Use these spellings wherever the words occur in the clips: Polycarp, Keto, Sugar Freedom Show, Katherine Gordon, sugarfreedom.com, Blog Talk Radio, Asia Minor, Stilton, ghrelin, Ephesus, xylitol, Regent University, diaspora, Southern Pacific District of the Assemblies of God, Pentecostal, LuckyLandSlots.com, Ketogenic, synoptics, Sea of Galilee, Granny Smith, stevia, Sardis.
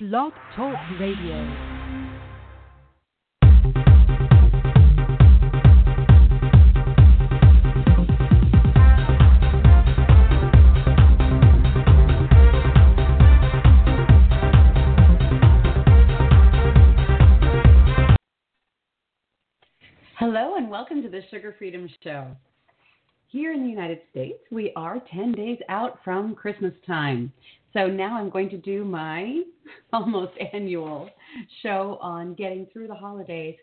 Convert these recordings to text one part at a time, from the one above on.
Blog Talk Radio. Hello and welcome to the Sugar Freedom Show. Here in the United States, we are 10 days out from Christmas time. So now I'm going to do my almost annual show on getting through the holidays,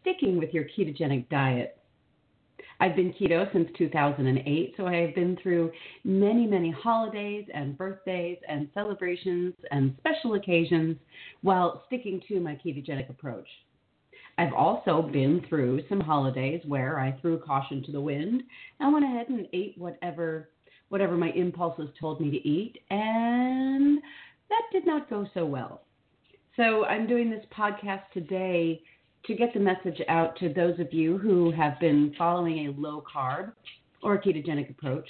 sticking with your ketogenic diet. I've been keto since 2008, so I have been through many, many holidays and birthdays and celebrations and special occasions while sticking to my ketogenic approach. I've also been through some holidays where I threw caution to the wind and went ahead and ate whatever my impulses told me to eat, and that did not go so well. So I'm doing this podcast today to get the message out to those of you who have been following a low-carb or ketogenic approach.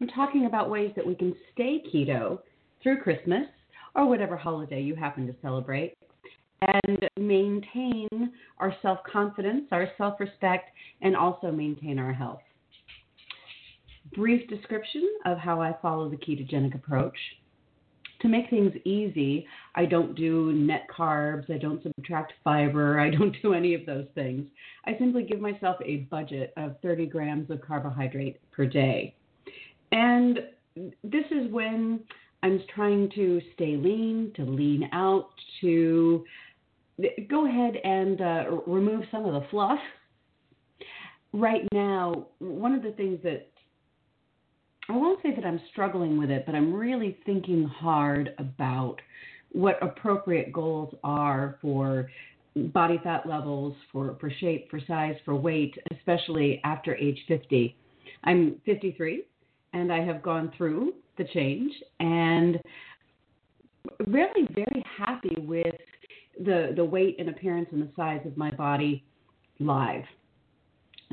I'm talking about ways that we can stay keto through Christmas or whatever holiday you happen to celebrate, and maintain our self-confidence, our self-respect, and also maintain our health. Brief description of how I follow the ketogenic approach. To make things easy, I don't do net carbs, I don't subtract fiber, I don't do any of those things. I simply give myself a budget of 30 grams of carbohydrate per day. And this is when I'm trying to stay lean, to lean out, to go ahead and remove some of the fluff. Right now, one of the things that, I won't say that I'm struggling with it, but I'm really thinking hard about what appropriate goals are for body fat levels, for shape, for size, for weight, especially after age 50. I'm 53, and I have gone through the change and really very happy with the weight and appearance and the size of my body live.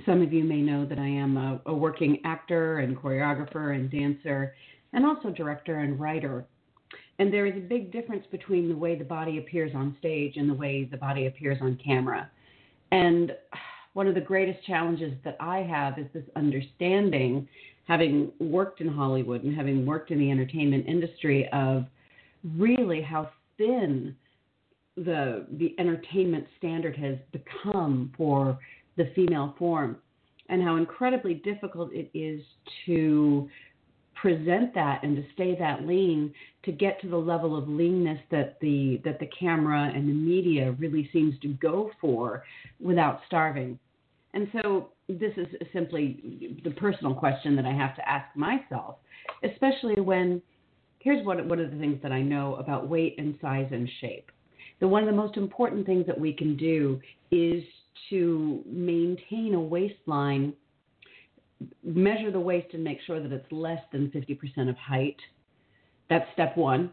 Some of you may know that I am a working actor and choreographer and dancer and also director and writer. And there is a big difference between the way the body appears on stage and the way the body appears on camera. And one of the greatest challenges that I have is this understanding, having worked in Hollywood and having worked in the entertainment industry, of really how thin the entertainment standard has become for the female form, and how incredibly difficult it is to present that and to stay that lean, to get to the level of leanness that the camera and the media really seems to go for without starving. And so this is simply the personal question that I have to ask myself, especially when, here's one of the things that I know about weight and size and shape. One of the most important things that we can do is to maintain a waistline, measure the waist and make sure that it's less than 50% of height. That's step one.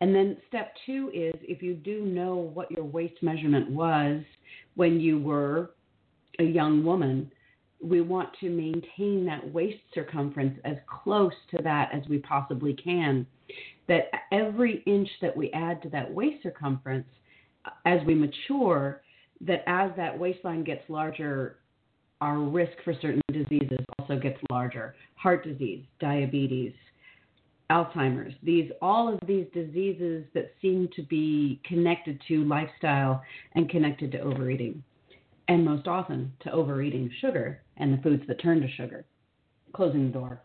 And then step two is, if you do know what your waist measurement was when you were a young woman, we want to maintain that waist circumference as close to that as we possibly can, that every inch that we add to that waist circumference as we mature, that as that waistline gets larger, our risk for certain diseases also gets larger. Heart disease, diabetes, Alzheimer's, all of these diseases that seem to be connected to lifestyle and connected to overeating. And most often to overeating sugar and the foods that turn to sugar. Closing the door.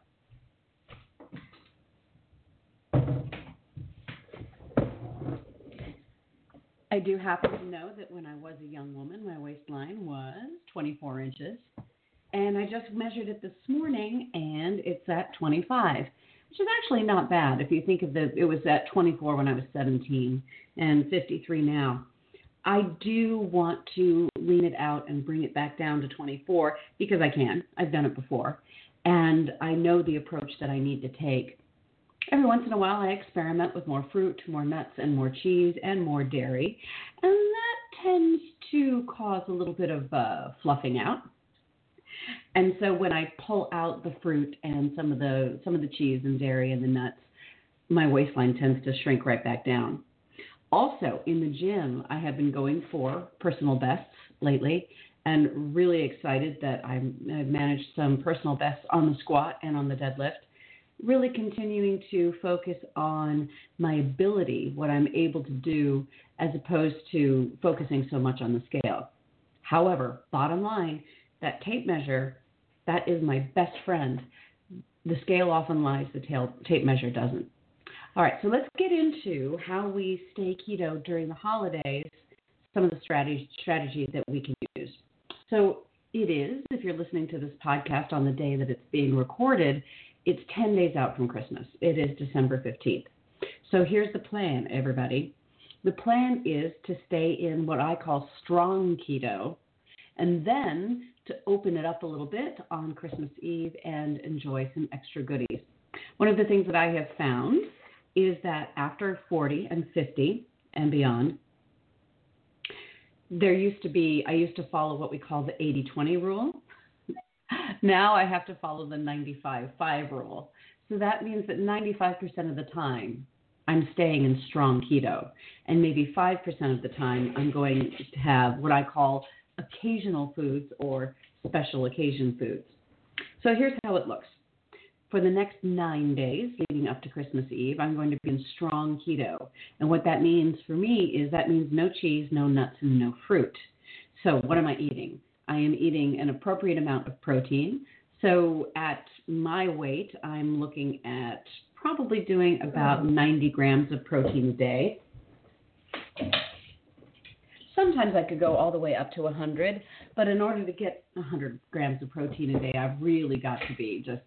I do happen to know that when I was a young woman, my waistline was 24 inches. And I just measured it this morning, and it's at 25, which is actually not bad if you think of the, it was at 24 when I was 17 and 53 now. I do want to lean it out and bring it back down to 24 because I can. I've done it before. And I know the approach that I need to take. Every once in a while, I experiment with more fruit, more nuts, and more cheese, and more dairy. And that tends to cause a little bit of fluffing out. And so when I pull out the fruit and some of the cheese and dairy and the nuts, my waistline tends to shrink right back down. Also, in the gym, I have been going for personal bests lately and really excited that I've managed some personal bests on the squat and on the deadlift, really continuing to focus on my ability, what I'm able to do, as opposed to focusing so much on the scale. However, bottom line, that tape measure, that is my best friend. The scale often lies, the tape measure doesn't. All right, so let's get into how we stay keto during the holidays, some of the strategies that we can use. So it is, if you're listening to this podcast on the day that it's being recorded, it's 10 days out from Christmas. It is December 15th. So here's the plan, everybody. The plan is to stay in what I call strong keto and then to open it up a little bit on Christmas Eve and enjoy some extra goodies. One of the things that I have found is that after 40 and 50 and beyond, I used to follow what we call the 80-20 rule. Now I have to follow the 95-5 rule. So that means that 95% of the time I'm staying in strong keto, and maybe 5% of the time I'm going to have what I call occasional foods or special occasion foods. So here's how it looks. For the next 9 days leading up to Christmas Eve, I'm going to be in strong keto. And what that means for me is that means no cheese, no nuts, and no fruit. So what am I eating? I am eating an appropriate amount of protein. So at my weight, I'm looking at probably doing about 90 grams of protein a day. Sometimes I could go all the way up to 100, but in order to get 100 grams of protein a day, I've really got to be just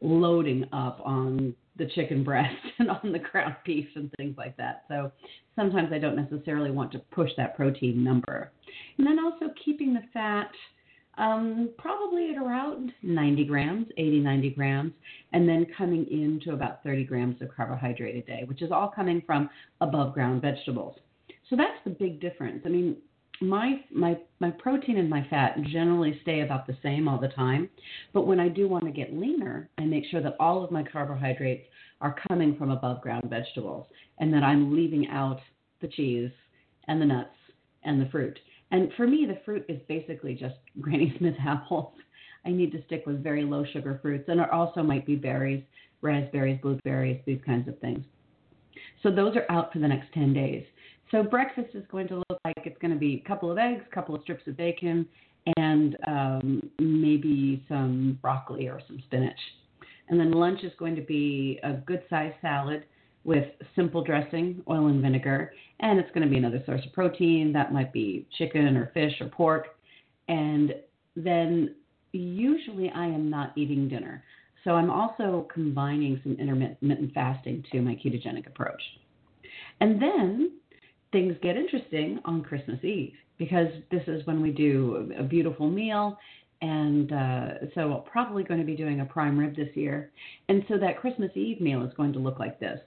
loading up on the chicken breast and on the ground beef and things like that. So sometimes I don't necessarily want to push that protein number. And then also keeping the fat probably at around 90 grams, 80, 90 grams, and then coming in to about 30 grams of carbohydrate a day, which is all coming from above ground vegetables. So that's the big difference. I mean, my protein and my fat generally stay about the same all the time, but when I do want to get leaner, I make sure that all of my carbohydrates are coming from above ground vegetables and that I'm leaving out the cheese and the nuts and the fruit. And for me, the fruit is basically just Granny Smith apples. I need to stick with very low sugar fruits, and it also might be berries, raspberries, blueberries, these kinds of things. So those are out for the next 10 days. So breakfast is going to look like it's going to be a couple of eggs, a couple of strips of bacon, and maybe some broccoli or some spinach. And then lunch is going to be a good-sized salad with simple dressing, oil and vinegar, and it's going to be another source of protein. That might be chicken or fish or pork. And then usually I am not eating dinner. So I'm also combining some intermittent fasting to my ketogenic approach. And then things get interesting on Christmas Eve because this is when we do a beautiful meal, and so I'm probably going to be doing a prime rib this year. And so that Christmas Eve meal is going to look like this.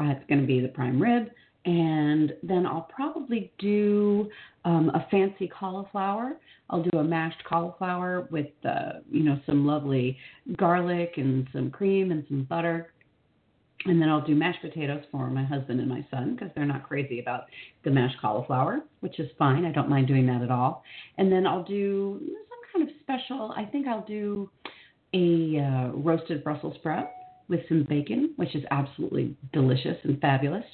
It's going to be the prime rib, and then I'll probably do a fancy cauliflower. I'll do a mashed cauliflower with some lovely garlic and some cream and some butter. And then I'll do mashed potatoes for my husband and my son because they're not crazy about the mashed cauliflower, which is fine. I don't mind doing that at all. And then I'll do some kind of special. I think I'll do a roasted Brussels sprout with some bacon, which is absolutely delicious and fabulous.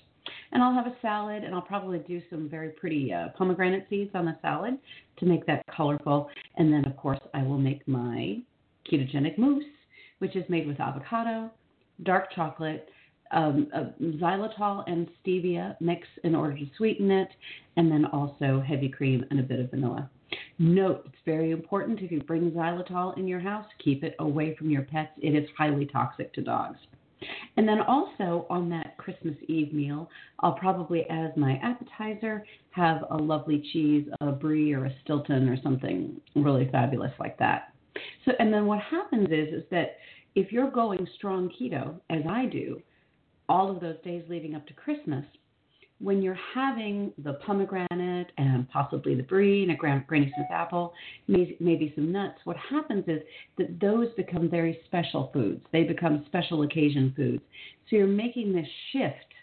And I'll have a salad, and I'll probably do some very pretty pomegranate seeds on the salad to make that colorful. And then, of course, I will make my ketogenic mousse, which is made with avocado, dark chocolate, xylitol and stevia mix in order to sweeten it, and then also heavy cream and a bit of vanilla. Note, it's very important if you bring xylitol in your house, keep it away from your pets. It is highly toxic to dogs. And then also on that Christmas Eve meal, I'll probably, as my appetizer, have a lovely cheese, a brie or a Stilton or something really fabulous like that. So, and then what happens is that if you're going strong keto, as I do, all of those days leading up to Christmas, when you're having the pomegranate and possibly the brie and a Granny Smith apple, maybe some nuts, what happens is that those become very special foods. They become special occasion foods. So you're making this shift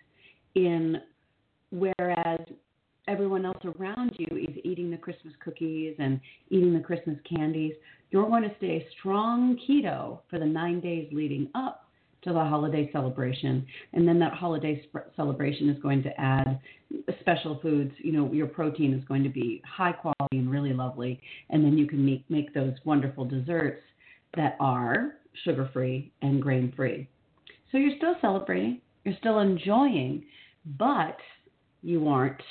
in, whereas everyone else around you is eating the Christmas cookies and eating the Christmas candies, you're going to stay strong keto for the 9 days leading up to the holiday celebration. And then that holiday celebration is going to add special foods. You know, your protein is going to be high quality and really lovely. And then you can make those wonderful desserts that are sugar-free and grain-free. So you're still celebrating, you're still enjoying, but you aren't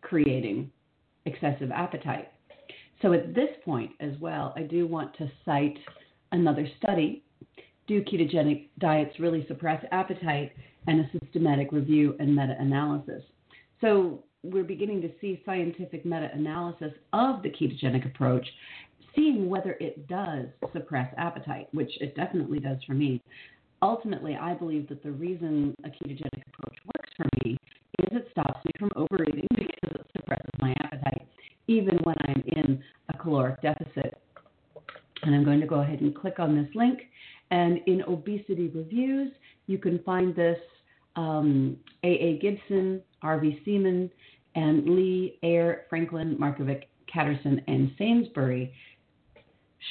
creating excessive appetite. So at this point as well, I do want to cite another study. Do ketogenic diets really suppress appetite? And a systematic review and meta-analysis. So we're beginning to see scientific meta-analysis of the ketogenic approach, seeing whether it does suppress appetite, which it definitely does for me. Ultimately, I believe that the reason a ketogenic approach works for me is it stops me from overeating because it suppresses my appetite, even when I'm in a caloric deficit. And I'm going to go ahead and click on this link. And in Obesity Reviews, you can find this A.A. Gibson, R.V. Seaman, and Lee, Ayer, Franklin, Markovic, Catterson, and Sainsbury,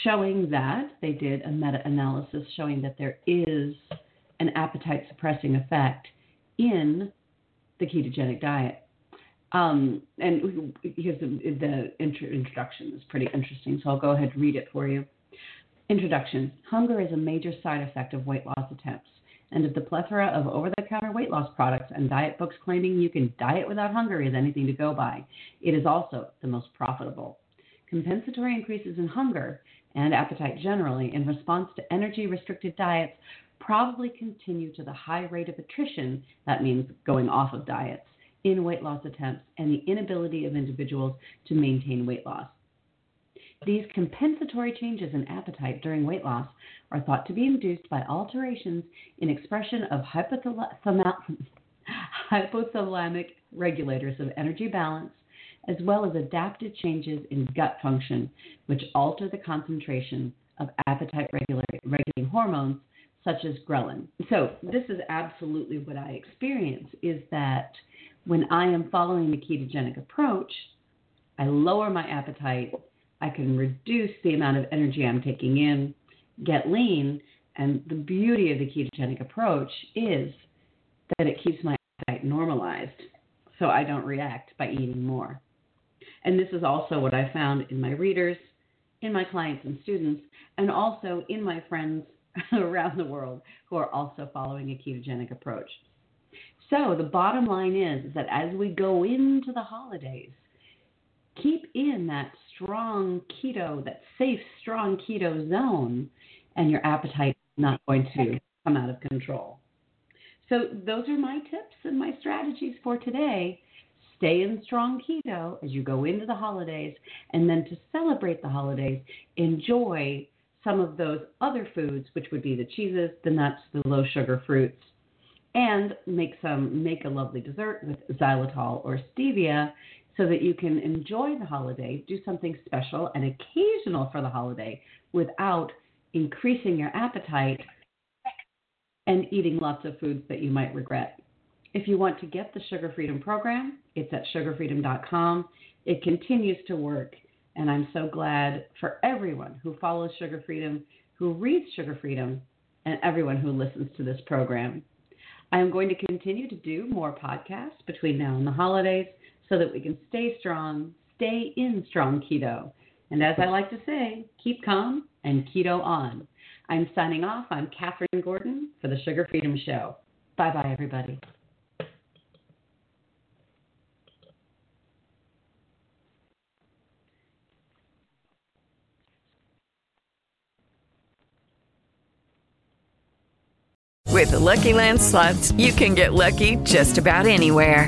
showing that they did a meta-analysis showing that there is an appetite-suppressing effect in the ketogenic diet. And here's the introduction is pretty interesting, so I'll go ahead and read it for you. Introduction. Hunger is a major side effect of weight loss attempts, and of the plethora of over-the-counter weight loss products and diet books claiming you can diet without hunger is anything to go by. It is also the most profitable. Compensatory increases in hunger and appetite generally in response to energy-restricted diets probably continue to the high rate of attrition, that means going off of diets, in weight loss attempts and the inability of individuals to maintain weight loss. These compensatory changes in appetite during weight loss are thought to be induced by alterations in expression of hypothalamic regulators of energy balance, as well as adaptive changes in gut function, which alter the concentration of appetite-regulating hormones, such as ghrelin. So this is absolutely what I experience, is that when I am following the ketogenic approach, I lower my appetite, I can reduce the amount of energy I'm taking in, get lean, and the beauty of the ketogenic approach is that it keeps my appetite normalized so I don't react by eating more. And this is also what I found in my readers, in my clients and students, and also in my friends around the world who are also following a ketogenic approach. So the bottom line is that as we go into the holidays, keep in that strong keto, that safe, strong keto zone, and your appetite is not going to come out of control. So those are my tips and my strategies for today. Stay in strong keto as you go into the holidays, and then to celebrate the holidays, enjoy some of those other foods, which would be the cheeses, the nuts, the low-sugar fruits, and make a lovely dessert with xylitol or stevia, so that you can enjoy the holiday, do something special and occasional for the holiday without increasing your appetite and eating lots of foods that you might regret. If you want to get the Sugar Freedom program, it's at sugarfreedom.com. It continues to work, and I'm so glad for everyone who follows Sugar Freedom, who reads Sugar Freedom, and everyone who listens to this program. I am going to continue to do more podcasts between now and the holidays, so that we can stay strong, stay in strong keto. And as I like to say, keep calm and keto on. I'm signing off. I'm Katherine Gordon for the Sugar Freedom Show. Bye-bye, everybody. With the Lucky Land Slots, you can get lucky just about anywhere.